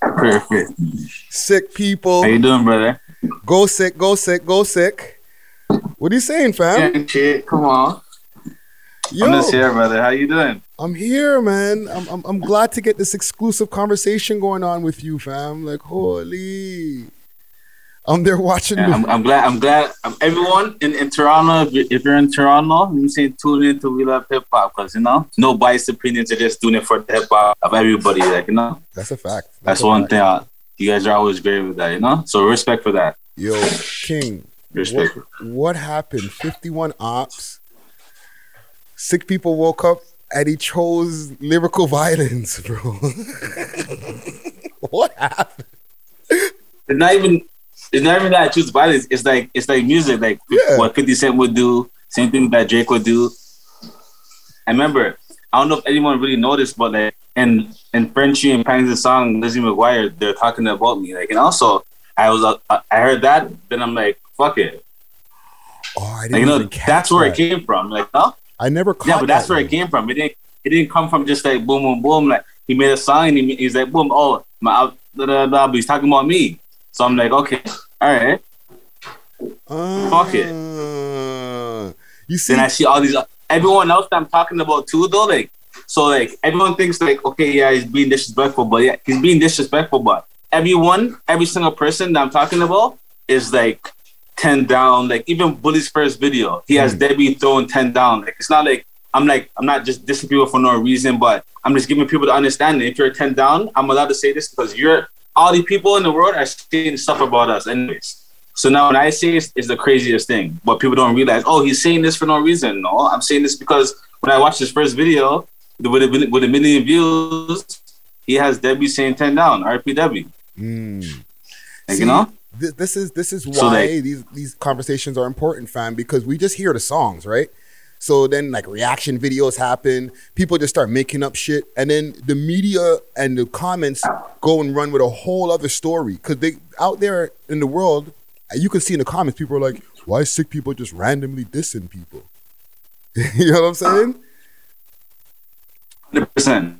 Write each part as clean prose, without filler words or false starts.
Perfect. Sick People. How you doing, brother? Go sick, go sick, go sick. What are you saying, fam? Shit, come on. Yo, I'm just here, brother. How you doing? I'm here, man. I'm glad to get this exclusive conversation going on with you, fam. Like, holy. I'm there watching. Yeah, I'm glad. Everyone in Toronto, if you're in Toronto, I'm saying tune in to We Love Hip Hop because, you know, no biased opinions are just doing it for the hip hop of everybody. Like, you know, that's a fact. That's one fact. Thing. You guys are always great with that, you know? So respect for that. Yo, King. Respect. What happened? 51 ops. Sick People woke up and he chose lyrical violence, bro. What happened? It's not even that I choose violence. It's like music, like what 50 Cent would do, same thing that Drake would do. I remember, I don't know if anyone really noticed, but like in Frenchie and Pansy song, Lizzie McGuire, they're talking about me, like, and also I heard that, then I'm like, fuck it. Oh, I didn't. Like, you know, that's where it came from. Like, no, I never caught. Yeah, but that's where it came from. It didn't come from just like boom, boom, boom. Like he made a song, and he's like, boom, oh my, blah, blah, blah, but he's talking about me. So I'm like, okay, all right, fuck it. You see, then I see all these everyone else that I'm talking about too, though. Like, so like everyone thinks like, okay, yeah, he's being disrespectful, but yeah, he's being disrespectful, but every single person that I'm talking about is like 10 down. Like even Bully's first video, he has Debbie throwing 10 down. Like it's not like I'm not just dissing people for no reason, but I'm just giving people the understanding. If you're 10 down, I'm allowed to say this because you're. All the people in the world are saying stuff about us anyways. So now when I say it's the craziest thing, but people don't realize, oh, he's saying this for no reason. No, I'm saying this because when I watched his first video with a million views, he has Debbie saying 10 down, RP Debbie. Like, see, you know? This is why, so like, these conversations are important, fam, because we just hear the songs, right? So then like reaction videos happen. People just start making up shit. And then the media and the comments go and run with a whole other story. Cause they out there in the world, you can see in the comments, people are like, why is Sick People just randomly dissing people? You know what I'm saying? 100%.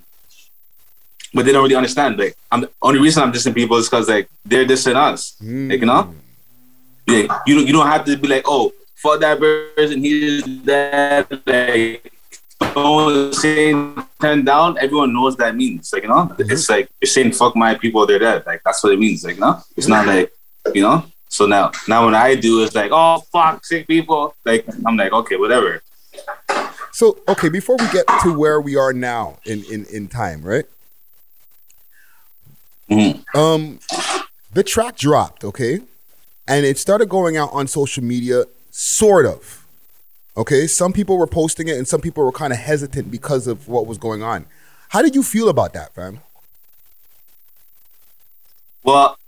But they don't really understand. Like, the only reason I'm dissing people is cause like they're dissing us. Like, you know? Like, you don't have to be like, oh, fuck that person, he's that, like, don't say 10 down, everyone knows that means, like, you know? It's like, you're saying, fuck my people, they're dead, like, that's what it means, like, no? It's not like, you know? So now when I do, it's like, oh, fuck, Sick People, like, I'm like, okay, whatever. So, okay, before we get to where we are now in time, right? The track dropped, okay? And it started going out on social media, sort of. Okay, some people were posting it and some people were kind of hesitant because of what was going on. How did you feel about that, fam? Well,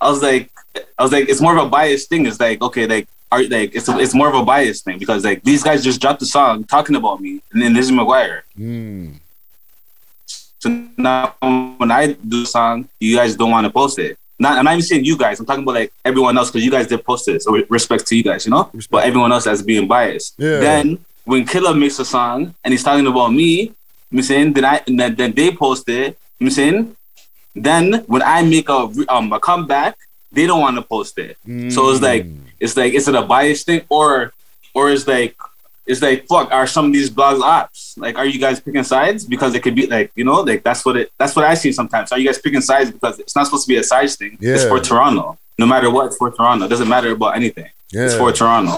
I was like, it's more of a biased thing. It's like, okay, like, are, like it's more of a biased thing because like these guys just dropped the song talking about me and then Lizzie McGuire. So now when I do the song, you guys don't want to post it. I'm not even saying you guys. I'm talking about like everyone else because you guys did post it. So respect to you guys, you know? Respect. But everyone else that's being biased. Yeah. Then when Killer makes a song and he's talking about me, I'm saying, then they post it. I'm saying, then when I make a comeback, they don't want to post it. So it's like, is it a biased thing or it's like, fuck, are some of these blogs ops? Like, are you guys picking sides? Because it could be like, you know, like that's what I see sometimes. Are you guys picking sides? Because it's not supposed to be a size thing. Yeah. It's for Toronto. No matter what, it's for Toronto. It doesn't matter about anything. Yeah. It's for Toronto.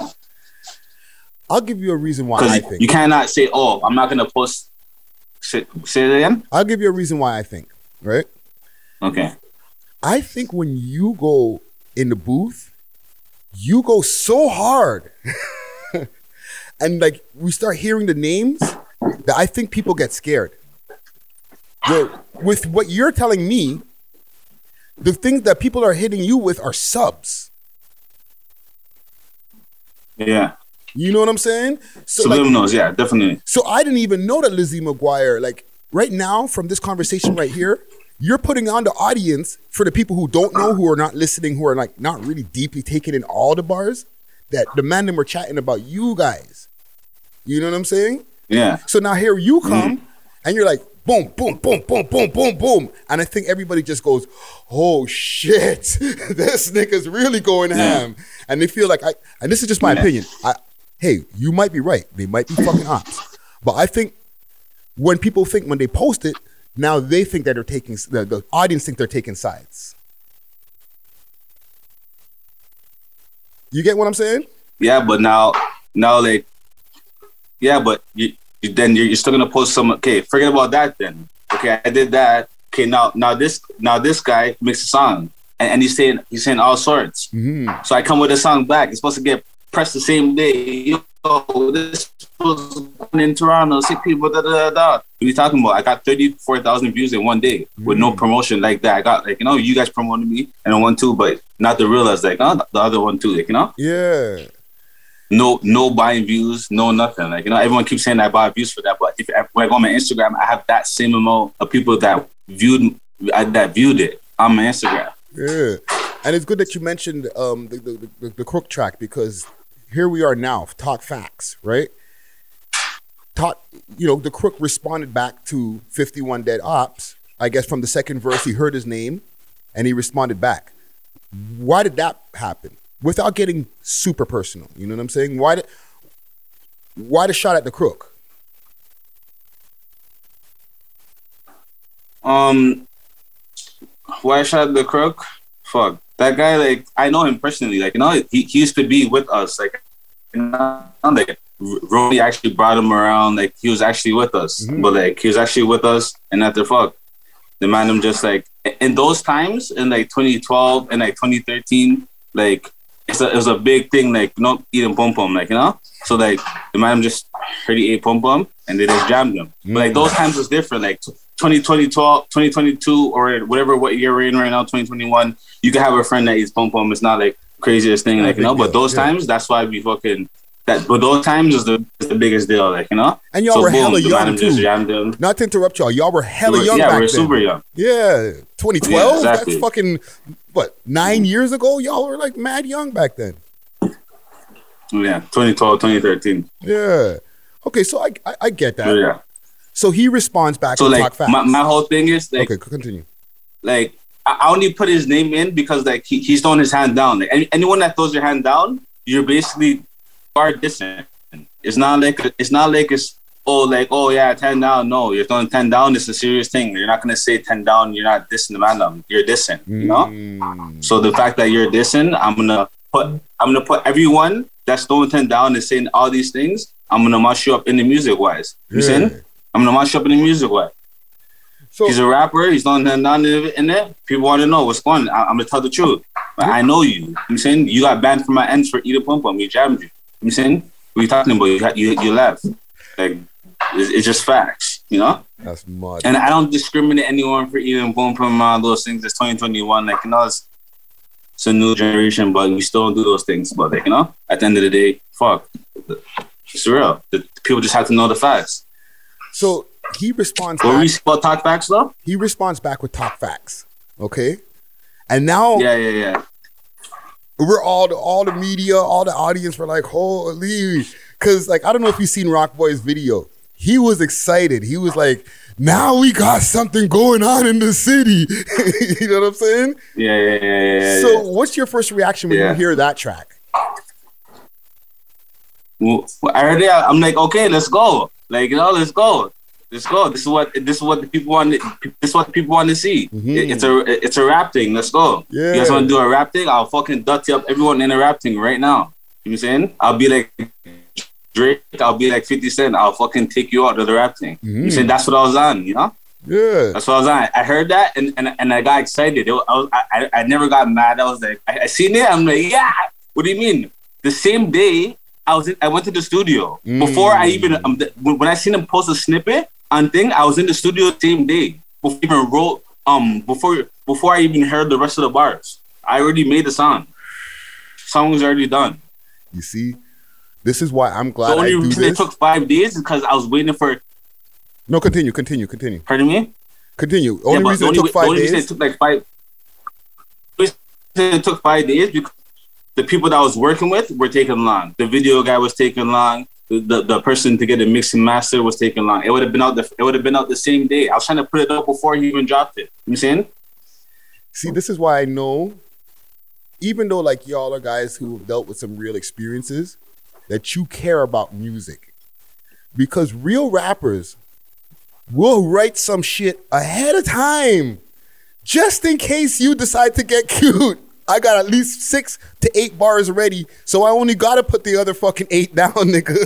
I'll give you a reason why I think. You cannot say, oh, I'm not going to post. Say it again? I'll give you a reason why I think, right? Okay. I think when you go in the booth, you go so hard. And like we start hearing the names that I think people get scared. With what you're telling me, the things that people are hitting you with are subs. Yeah. You know what I'm saying? So subliminals, like, yeah, definitely. So I didn't even know that Lizzie McGuire, like right now from this conversation right here, you're putting on the audience for the people who don't know, who are not listening, who are like not really deeply taking in all the bars that the man them were chatting about you guys. You know what I'm saying? Yeah. So now here you come, and you're like, boom, boom, boom, boom, boom, boom, boom. And I think everybody just goes, oh shit, this nigga's really going ham. And they feel like, and this is just my opinion. Hey, you might be right. They might be fucking ops. But I think when people think, when they post it, now they think that they're taking, the audience think they're taking sides. You get what I'm saying? Yeah, but now like, yeah, but you're still gonna post some. Okay, forget about that then. Okay, I did that. Okay, now this guy makes a song and he's saying all sorts. Mm-hmm. So I come with a song back. It's supposed to get pressed the same day. Yo, this was in Toronto. Sick people. Da da da da. What are you talking about? I got 34,000 views in one day with no promotion like that. I got like you guys promoted me and I won too, but not the real as like the other one too. Like Yeah. No buying views, no nothing. Like everyone keeps saying I buy views for that, but when I go on my Instagram, I have that same amount of people that viewed it on my Instagram. Yeah, and it's good that you mentioned the Crook track, because here we are now, talk facts, right? The Crook responded back to 51 Dead Ops. I guess from the second verse, he heard his name, and he responded back. Why did that happen? Without getting super personal, you know what I'm saying? Why the shot at the Crook? Why shot at the Crook? Fuck that guy! Like I know him personally. Like he used to be with us. Like Ronnie actually brought him around. Like he was actually with us, but like he was actually with us, and after fuck, the man him just like in those times in like 2012 and like 2013, like. It was a big thing, like not eating pom pom, like So like the man just already ate pom pom and they just jammed them. But like those times was different, like 2022 or whatever what year we're in right now, 2021. You can have a friend that eats pom pom. It's not like craziest thing, like But those times, that's why we fucking that. But those times is the biggest deal, like And y'all were hella young too. Not to interrupt y'all, were hella young. Yeah, we were super young. Yeah, 2012. Exactly. That's fucking. What, 9 years ago? Y'all were like mad young back then. Yeah, 2012, 2013. Yeah. Okay, so I get that. Yeah. So he responds back to like, talk facts. My whole thing is like... Okay, continue. Like, I only put his name in because like he's throwing his hand down. Like, anyone that throws your hand down, you're basically far distant. It's not like it's... Oh, yeah, 10 down. No, you're throwing 10 down. It's a serious thing. You're not going to say 10 down. You're not dissing the man. You're dissing, So the fact that you're dissing, I'm going to put everyone that's throwing 10 down and saying all these things, I'm going to mash you up in the music-wise. You saying? I'm going to mash you up in the music-wise. So, he's a rapper. He's throwing 10 down in it. People want to know what's going on. I'm going to tell the truth. I know you. I'm saying? You got banned from my ends for eating pom-pom. You jammed you. I'm saying? What are you talking about? You left. Like, it's just facts, That's mud. And I don't discriminate anyone for even boom, pum, all those things. It's 2021, like it's a new generation, but we still don't do those things. But like at the end of the day, fuck, it's real. The people just have to know the facts. So he responds. Were we about talk facts though? He responds back with talk facts. Okay, and now. Yeah. We're all the media, all the audience were like, holy. Because, like, I don't know if you've seen Rock Boy's video. He was excited. He was like, now we got something going on in the city. You know what I'm saying? Yeah. So what's your first reaction when you hear that track? Well, I heard it. I'm like, okay, let's go. Like, let's go. Let's go. This is what the people want. This is what the people want to see. Mm-hmm. It's a rap thing. Let's go. Yeah. You guys want to do a rap thing? I'll fucking dirty up everyone in a rap thing right now. You know what I'm saying? I'll be like Drake. I'll be like 50 Cent. I'll fucking take you out of the rap thing. Mm-hmm. You know what I'm saying? That's what I was on. Yeah. That's what I was on. I heard that and I got excited. I never got mad. I was like, I seen it. I'm like, yeah. What do you mean? The same day I went to the studio before I even when I seen him post a snippet. And thing, I was in the studio the same day before I even wrote before I even heard the rest of the bars. I already made the song. Song was already done. You see, this is why I'm glad. The only reason it took 5 days is because I was waiting for. No, continue. Pardon me. Continue. It took 5 days because the people that I was working with were taking long. The video guy was taking long. the person to get it mixed and mastered was taking long. It would have been out the same day. I was trying to put it up before he even dropped it. You know what I'm saying? See, this is why I know, even though like y'all are guys who have dealt with some real experiences, that you care about music. Because real rappers will write some shit ahead of time just in case you decide to get cute. I got at least 6 to 8 bars ready, so I only gotta put the other fucking 8 down, nigga.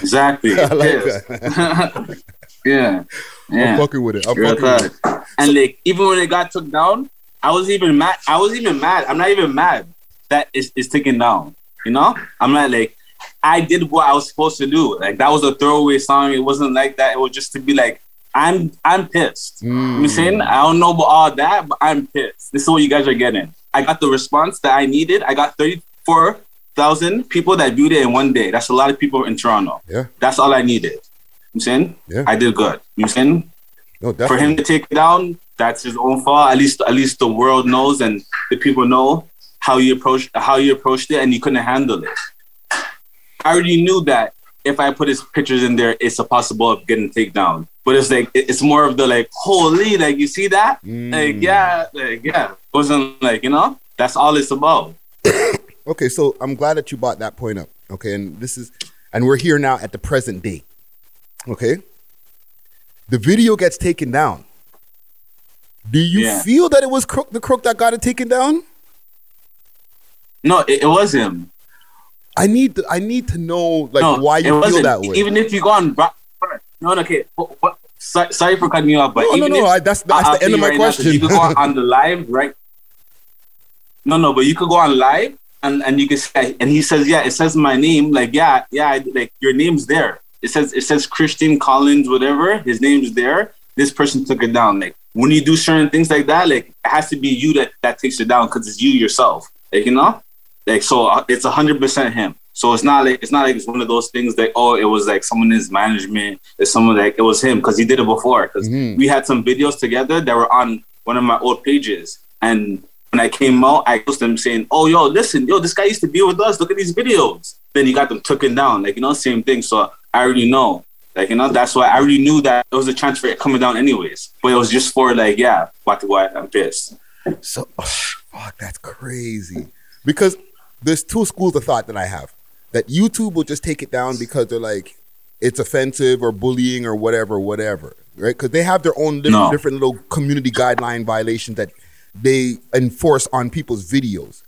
Exactly. I like that. Yeah. I'm fucking with it. And like, even when it got took down, I wasn't even mad. I'm not even mad that it's taken down. You know, I'm not like, I did what I was supposed to do. Like, that was a throwaway song. It wasn't like that. It was just to be like, I'm pissed. You know what I'm saying? I don't know about all that, but I'm pissed. This is what you guys are getting. I got the response that I needed. I got 34,000 people that viewed it in one day. That's a lot of people in Toronto. Yeah. That's all I needed. You know what I'm saying? Yeah. I did good. You know what I'm saying? No, for him to take it down, that's his own fault. At least the world knows and the people know how you approached it, and you couldn't handle it. I already knew that if I put his pictures in there, it's a possible of getting takedown. But it's like, it's more of the like, holy, like, you see that? Like, yeah. It wasn't like, you know, that's all it's about. Okay, so I'm glad that you brought that point up. Okay, and we're here now at the present day. Okay? The video gets taken down. Do you feel that it was the crook that got it taken down? No, it was him. I need to know, like, no, why you feel that way. Even if you go on... No, okay. What, sorry for cutting you off, but... No. That's the end of my question. You could go on the live, right? No, but you could go on live and you could say... And he says, it says my name. Like, like, your name's there. It says Christian Collins, whatever. His name's there. This person took it down. Like, when you do certain things like that, like, it has to be you that takes it down because it's you yourself. Like, you know? Like, so it's 100% him. So it's not like it's one of those things that, oh, it was like someone in his management. It's someone like, it was him because he did it before. Because we had some videos together that were on one of my old pages. And when I came out, I posted them saying, oh, yo, listen, this guy used to be with us. Look at these videos. Then he got them taken down. Like, you know, same thing. So I already know. Like, you know, that's why I already knew that it was a chance for it coming down anyways. But it was just for like, what, I'm pissed. So, fuck, that's crazy. Because there's 2 schools of thought that I have. That YouTube will just take it down because they're like, it's offensive or bullying or whatever, right? Because they have their own different little community guideline violations that they enforce on people's videos.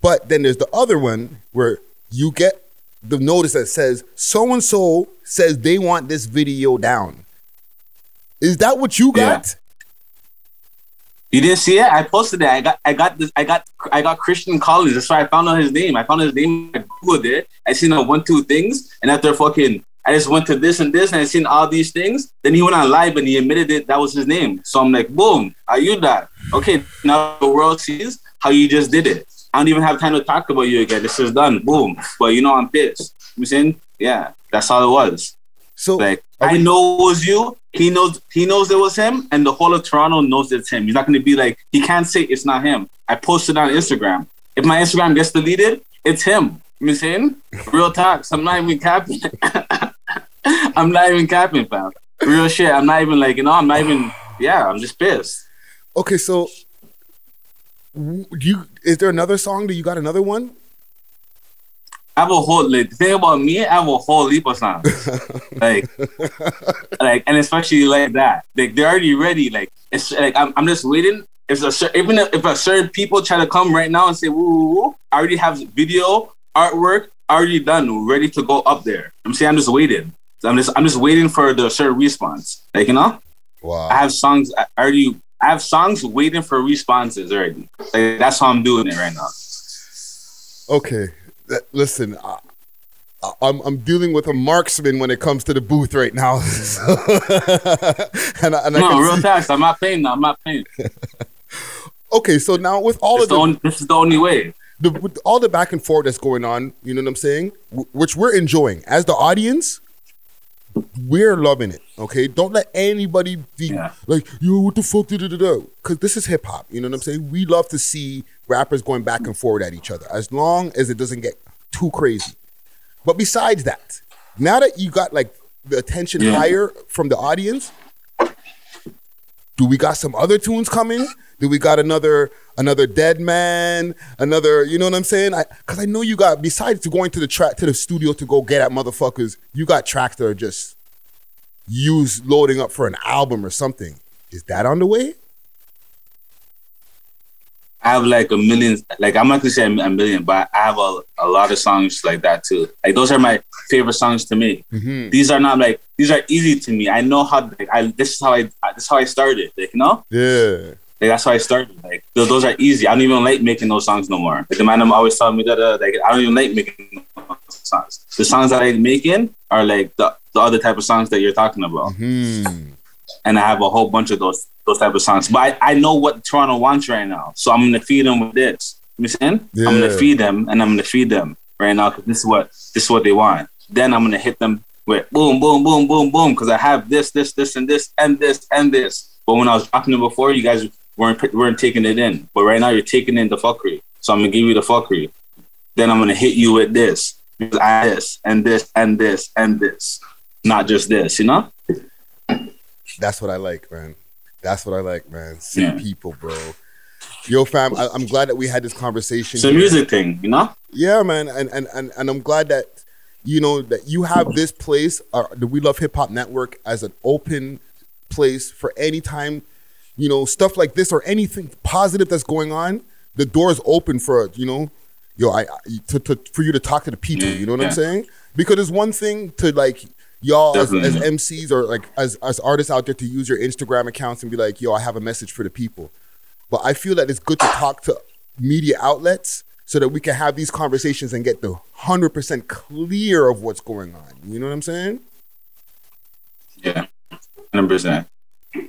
But then there's the other one where you get the notice that says, so-and-so says they want this video down. Is that what you got? Yeah. You didn't see it? I posted it. I got Christian Collins. That's why I found out his name. I found his name. I Googled it. I seen 1, 2 things. And after I just went to this and this and I seen all these things. Then he went on live and he admitted it. That was his name. So I'm like, boom, are you that? Okay, now the world sees how you just did it. I don't even have time to talk about you again. This is done. Boom. But you know, I'm pissed. You saying? Yeah, that's how it was. So like, I know it was you. He knows it was him, and the whole of Toronto knows it's him. He's not going to be like, he can't say it's not him. I posted on Instagram. If my Instagram gets deleted, it's him. You know what I'm saying? Real talks. I'm not even capping. Fam. Real shit. I'm not even like, you know, I'm just pissed. Okay, so is there another song? Do you got another one? I have a whole, like, the thing about me, I have a whole heap of songs. like, and especially like that. Like, they're already ready. Like, it's like, I'm just waiting. Even if a certain people try to come right now and say, woo, I already have video, artwork, already done, ready to go up there. I'm saying, I'm just waiting. So I'm just waiting for the certain response. Like, you know? Wow. I have songs waiting for responses already. Like, that's how I'm doing it right now. Okay. Listen, I'm dealing with a marksman when it comes to the booth right now. Real fast. I'm not playing. Okay, so now with all this is the only way. With all the back and forth that's going on, you know what I'm saying? Which we're enjoying as the audience. We're loving it. Okay, don't let anybody be like, yo, what the fuck did it do? Because this is hip hop. You know what I'm saying? We love to see rappers going back and forward at each other, as long as it doesn't get too crazy. But besides that, now that you got like the attention higher from the audience, do we got some other tunes coming? Do we got another Dead Man? Another, you know what I'm saying? Because I know you got, besides going to the studio to go get at motherfuckers, you got tracks that are just loading up for an album or something. Is that on the way? I have like a million, like I'm not gonna say a million, but I have a lot of songs like that too. Like those are my favorite songs to make. Mm-hmm. These are not like, these are easy to me. I know how, like, this is how I started, like, you know? Yeah. Like that's how I started. Like those are easy. I don't even like making those songs no more. Like the man always telling me that, like I don't even like making those songs. The songs that I'm making are like the other type of songs that you're talking about. Mm-hmm. And I have a whole bunch of those type of songs. But I know what Toronto wants right now. So I'm going to feed them with this. You understand? Yeah. I'm going to feed them, and I'm going to feed them right now because this is what they want. Then I'm going to hit them with boom, boom, boom, boom, boom because I have this, and this, and this, and this. But when I was dropping it before, you guys weren't taking it in. But right now, you're taking in the fuckery. So I'm going to give you the fuckery. Then I'm going to hit you with this. Because I have this, and this, and this, and this. Not just this, you know? That's what I like, man. Sick people, bro. Yo, fam, I'm glad that we had this conversation. It's a music thing, you know? Yeah, man. And I'm glad that, you know, that you have this place, the We Love Hip Hop Network, as an open place for any time, you know, stuff like this or anything positive that's going on. The door's open for, you know, for you to talk to the people, you know what I'm saying? Because it's one thing to, like, y'all as MCs or like as artists out there to use your Instagram accounts and be like, yo, I have a message for the people. But I feel that it's good to talk to media outlets so that we can have these conversations and get the 100% clear of what's going on. You know what I'm saying? Yeah, 100%.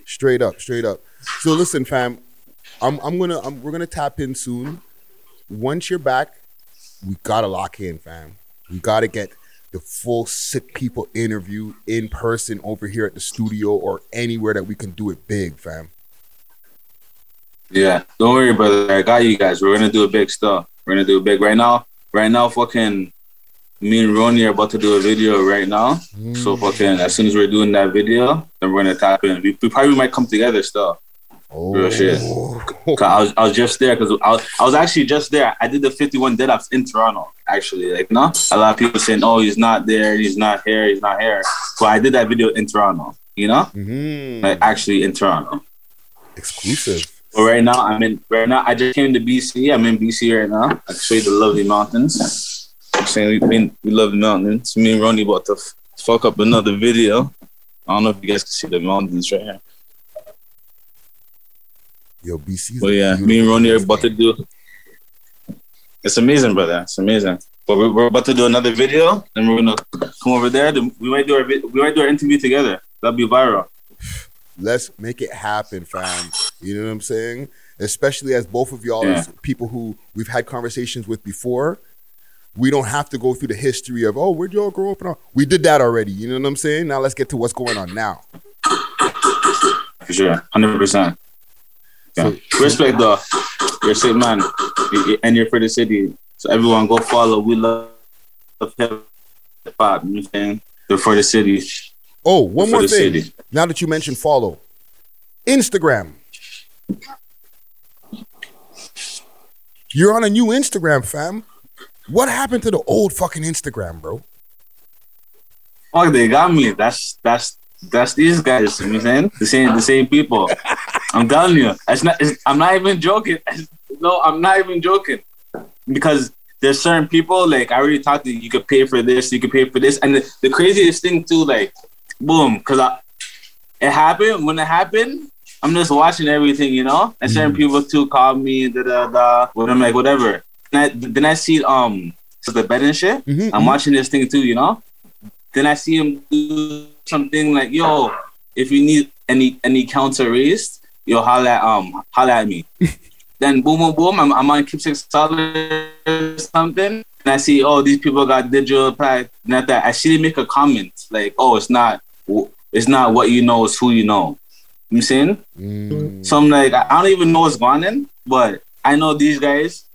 Straight up. So listen, fam, we're gonna tap in soon. Once you're back, we gotta lock in, fam. We gotta get the full Sick People interview in person over here at the studio or anywhere that we can do it big, fam. Yeah, don't worry, brother. I got you guys. We're gonna do a big stuff. We're gonna do it big right now. Fucking me and Ronnie are about to do a video right now. Mm. So fucking as soon as we're doing that video, then we're gonna tap in. We probably might come together stuff. Oh. Real shit. I was just there because I was actually just there. I did the 51 Dead Ops in Toronto, actually. Like, no, a lot of people saying, oh, he's not there, he's not here. So I did that video in Toronto, you know? Mm-hmm. Like, actually in Toronto. Exclusive. But right now, I just came to BC. I'm in BC right now. I can show you the lovely mountains. I'm saying we love the mountains. Me and Ronnie about to fuck up another video. I don't know if you guys can see the mountains right here. Yo, BC's. Well, yeah, me and Ronnie are about to do. It's amazing, brother. It's amazing. But we're about to do another video, and we're gonna come over there. We might do our interview together. That'll be viral. Let's make it happen, fam. You know what I'm saying? Especially as both of y'all as people who we've had conversations with before, we don't have to go through the history of where'd y'all grow up and all. We did that already. You know what I'm saying? Now let's get to what's going on now. For sure, 100%. Yeah. So, respect though. You're a sick man, and you're for the city. So everyone, go follow. We love hip hop. You know what I'm saying? They're for the city. Oh, one more thing. City. Now that you mentioned follow, Instagram. You're on a new Instagram, fam. What happened to the old fucking Instagram, bro? Oh, they got me. That's these guys. You know what I'm saying? The same people. I'm telling you, I'm not even joking. No, I'm not even joking. Because there's certain people, like, I already talked to you, could pay for this, you could pay for this. And the craziest thing, too, like, boom, because when it happened, I'm just watching everything, you know? And certain people, too, call me, I'm like, whatever. And then I see, the bed and shit. Mm-hmm, I'm watching this thing, too, you know? Then I see him do something like, yo, if you need any counter raised, yo, holla at me. Then boom, I'm on $6 or something. And I see, these people got digital pack. Not that I see they make a comment like, it's not what you know, it's who you know. You know what I'm saying? So I'm like, I don't even know what's going on, but I know these guys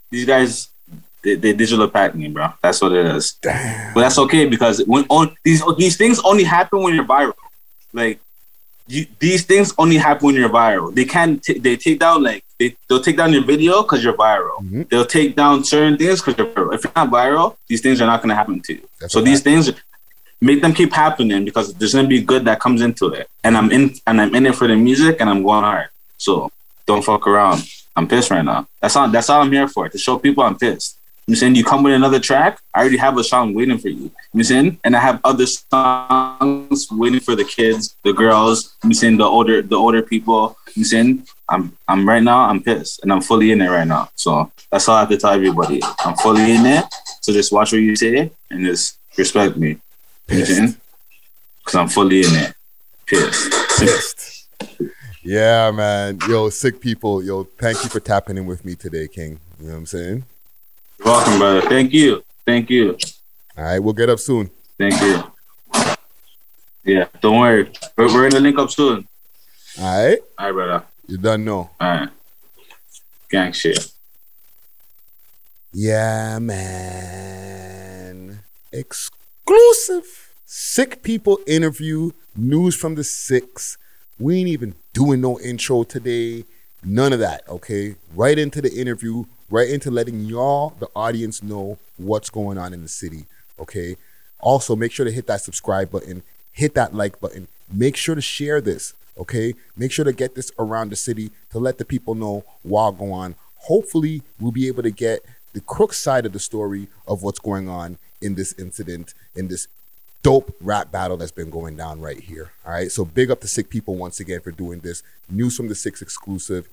They're digital patterning, bro. That's what it is. Damn. But that's okay, because when these things only happen when you're viral. Like, these things only happen when you're viral. They can't. They take down they'll take down your video because you're viral. Mm-hmm. They'll take down certain things because you're viral. If you're not viral, these things are not going to happen to you. That's so these things, make them keep happening, because there's going to be good that comes into it. And I'm in it for the music, and I'm going hard. So don't fuck around. I'm pissed right now. That's all I'm here for, to show people I'm pissed. You know, saying you come with another track, I already have a song waiting for you. You know, saying, and I have other songs waiting for the kids, the girls. You know, saying the older people. You know, saying I'm right now. I'm pissed, and I'm fully in it right now. So that's all I have to tell everybody. I'm fully in it. So just watch what you say and just respect me. You know, saying, because I'm fully in it. Pissed. Yeah, man. Yo, Sick People. Yo, thank you for tapping in with me today, King. You know what I'm saying? You're welcome, brother. Thank you. All right, we'll get up soon. Thank you. Yeah, don't worry. We're gonna link up soon. All right, brother. You done know. All right. Gang shit. Yeah, man. Exclusive Sick People interview, news from the Six. We ain't even doing no intro today. None of that, okay? Right into the interview. Right into letting y'all, the audience, know what's going on in the city, okay? Also, make sure to hit that subscribe button, hit that like button. Make sure to share this, okay? Make sure to get this around the city to let the people know what's going on. Hopefully, we'll be able to get the crook side of the story of what's going on in this incident, in this dope rap battle that's been going down right here, all right? So big up to Sick People once again for doing this. News from the Six exclusive.